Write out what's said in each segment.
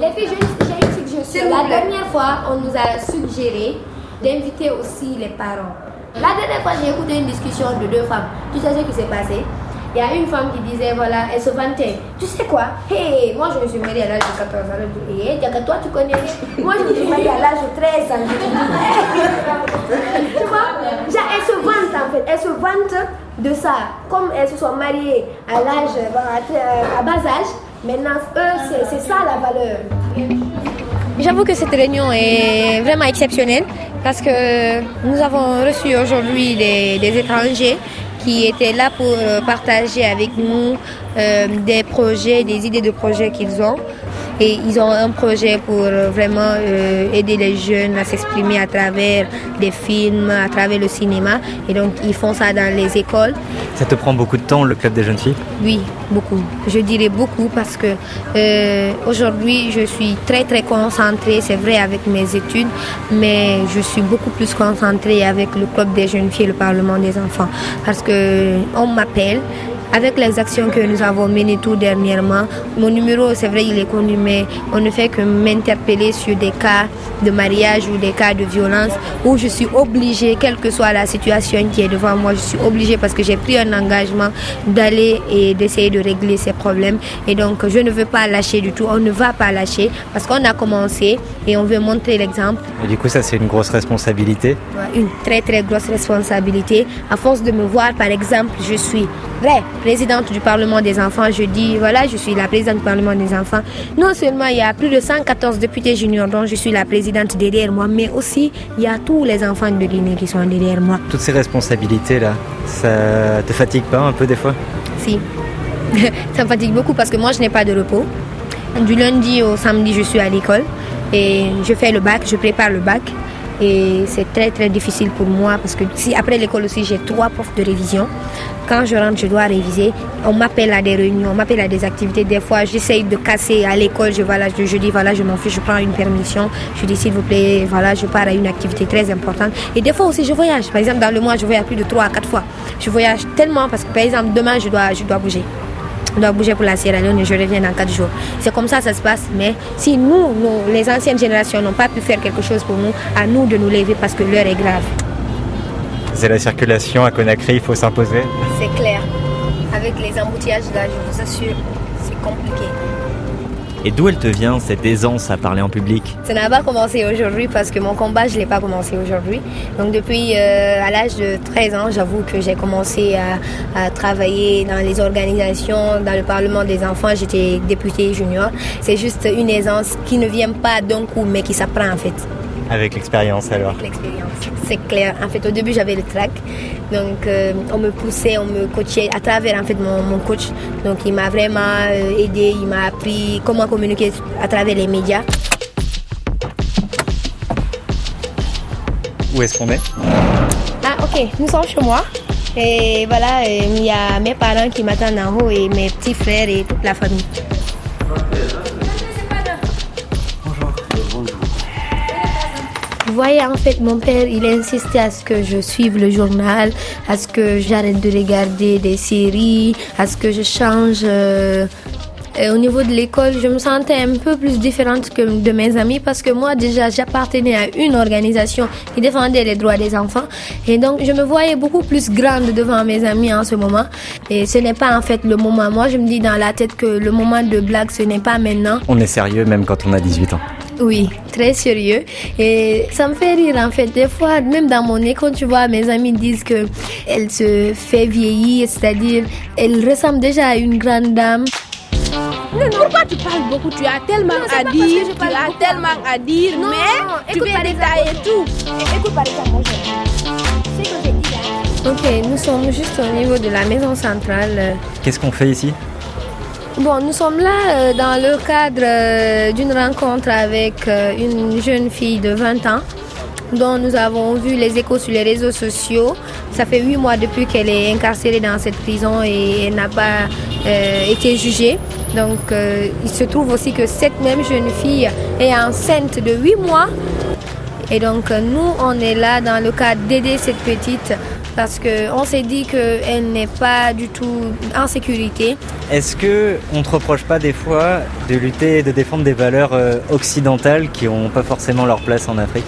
Les filles, j'ai une suggestion. La dernière fois, on nous a suggéré d'inviter aussi les parents. La dernière fois, j'ai écouté une discussion de deux femmes. Tu sais ce qui s'est passé? Il y a une femme qui disait, voilà, elle se vantait. Tu sais quoi? Hé, moi je me suis mariée à l'âge de 14 ans. Hé, que toi tu connais. Moi je me suis mariée à l'âge de 13 ans. Tu vois? Elle se vante en fait. Elle se vante de ça. Comme elles se sont mariées à l'âge, à bas âge, maintenant eux, c'est ça la valeur. J'avoue que cette réunion est vraiment exceptionnelle parce que nous avons reçu aujourd'hui des étrangers qui étaient là pour partager avec nous des projets, des idées de projets qu'ils ont. Et ils ont un projet pour vraiment aider les jeunes à s'exprimer à travers des films, à travers le cinéma. Et donc, ils font ça dans les écoles. Ça te prend beaucoup de temps, le Club des jeunes filles? Oui, beaucoup. Je dirais beaucoup parce que aujourd'hui, je suis très concentrée, c'est vrai, avec mes études, mais je suis beaucoup plus concentrée avec le Club des jeunes filles et le Parlement des enfants. Parce qu'on m'appelle. Avec les actions que nous avons menées tout dernièrement, mon numéro, c'est vrai, il est connu, mais on ne fait que m'interpeller sur des cas de mariage ou des cas de violence où je suis obligée, quelle que soit la situation qui est devant moi, je suis obligée parce que j'ai pris un engagement d'aller et d'essayer de régler ces problèmes. Et donc, je ne veux pas lâcher du tout, on ne va pas lâcher parce qu'on a commencé et on veut montrer l'exemple. Et du coup, ça, c'est une grosse responsabilité? Ouais, une très grosse responsabilité. À force de me voir, par exemple, je suis présidente du Parlement des enfants. Je dis, voilà, je suis la présidente du Parlement des enfants. Non seulement il y a plus de 114 députés juniors dont je suis la présidente derrière moi, mais aussi il y a tous les enfants de Guinée qui sont derrière moi. Toutes ces responsabilités-là, ça te fatigue pas un peu des fois? Si, ça me fatigue beaucoup parce que moi je n'ai pas de repos. Du lundi au samedi, je suis à l'école et je fais le bac, je prépare le bac. Et c'est très difficile pour moi parce que si après l'école aussi j'ai 3 profs de révision. Quand je rentre, je dois réviser. On m'appelle à des réunions, on m'appelle à des activités. Des fois, j'essaye de casser à l'école. Je dis voilà, je m'en fiche, je prends une permission. Je dis s'il vous plaît, voilà, je pars à une activité très importante. Et des fois aussi, je voyage. Par exemple, dans le mois, je voyage plus de 3 à 4 fois. Je voyage tellement parce que par exemple, demain, je dois bouger. On doit bouger pour la Sierra Leone et je reviens dans 4 jours. C'est comme ça se passe. Mais si nous, les anciennes générations, n'ont pas pu faire quelque chose pour nous, à nous de nous lever parce que l'heure est grave. C'est la circulation à Conakry, il faut s'imposer. C'est clair. Avec les embouteillages là, je vous assure, c'est compliqué. Et d'où elle te vient cette aisance à parler en public? Ça n'a pas commencé aujourd'hui parce que mon combat, je ne l'ai pas commencé aujourd'hui. Donc depuis à l'âge de 13 ans, j'avoue que j'ai commencé à travailler dans les organisations, dans le Parlement des enfants, j'étais députée junior. C'est juste une aisance qui ne vient pas d'un coup mais qui s'apprend en fait. Avec l'expérience alors? Avec l'expérience, c'est clair. En fait, au début, j'avais le trac. Donc, on me poussait, on me coachait à travers en fait, mon coach. Donc, il m'a vraiment aidé, il m'a appris comment communiquer à travers les médias. Où est-ce qu'on est? Ah, ok. Nous sommes chez moi. Et voilà, il y a mes parents qui m'attendent en haut et mes petits frères et toute la famille. Vous voyez, en fait, mon père, il insistait à ce que je suive le journal, à ce que j'arrête de regarder des séries, à ce que je change. Et au niveau de l'école, je me sentais un peu plus différente que de mes amis parce que moi, déjà, j'appartenais à une organisation qui défendait les droits des enfants. Et donc, je me voyais beaucoup plus grande devant mes amis en ce moment. Et ce n'est pas en fait le moment. Moi, je me dis dans la tête que le moment de blague, ce n'est pas maintenant. On est sérieux même quand on a 18 ans. Oui, très sérieux. Et ça me fait rire en fait. Des fois, même dans mon école, tu vois, mes amis disent qu'elle se fait vieillir, c'est-à-dire elle ressemble déjà à une grande dame. Pourquoi tu parles beaucoup? Tu as tellement à dire, mais tu veux détailler tout. Écoute par exemple, mon jeune. Ok, nous sommes juste au niveau de la maison centrale. Qu'est-ce qu'on fait ici? Bon, nous sommes là dans le cadre d'une rencontre avec une jeune fille de 20 ans dont nous avons vu les échos sur les réseaux sociaux. Ça fait 8 mois depuis qu'elle est incarcérée dans cette prison et elle n'a pas été jugée. Donc, il se trouve aussi que cette même jeune fille est enceinte de 8 mois. Et donc, nous, on est là dans le cadre d'aider cette petite parce qu'on s'est dit qu'elle n'est pas du tout en sécurité. Est-ce qu'on ne te reproche pas des fois de lutter et de défendre des valeurs occidentales qui n'ont pas forcément leur place en Afrique?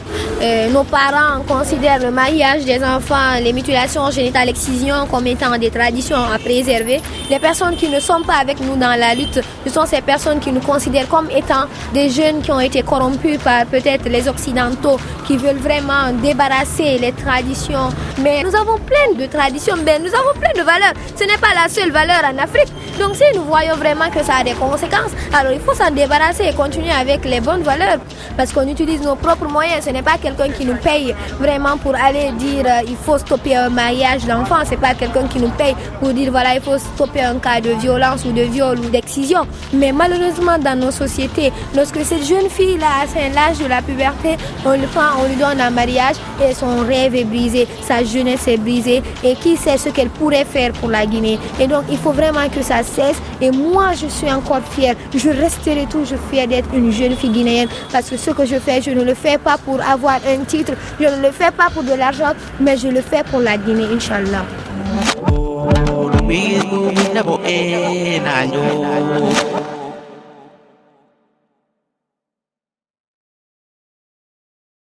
Nos parents considèrent le mariage des enfants, les mutilations génitales, l'excision comme étant des traditions à préserver. Les personnes qui ne sont pas avec nous dans la lutte, ce sont ces personnes qui nous considèrent comme étant des jeunes qui ont été corrompus par peut-être les Occidentaux, qui veulent vraiment débarrasser les traditions. Mais nous avons plein de traditions, mais nous avons plein de valeurs. Ce n'est pas la seule valeur en Afrique. Donc si nous voyons vraiment que ça a des conséquences, alors il faut s'en débarrasser et continuer avec les bonnes valeurs. Parce qu'on utilise nos propres moyens, ce n'est pas quelqu'un qui nous paye vraiment pour aller dire il faut stopper un mariage d'enfant. Ce n'est pas quelqu'un qui nous paye pour dire voilà il faut stopper un cas de violence ou de viol ou d'excision. Mais malheureusement dans nos sociétés, lorsque cette jeune fille-là atteint l'âge de la puberté, on le prend, on lui donne un mariage et son rêve est brisé, sa jeunesse est brisée et qui sait ce qu'elle pourrait faire pour la Guinée. Et donc il faut vraiment que ça cesse et moi je suis encore fière, je resterai toujours fière d'être une jeune fille guinéenne parce que ce que je fais, je ne le fais pas pour avoir un titre, je ne le fais pas pour de l'argent, mais je le fais pour la Guinée, Inch'Allah.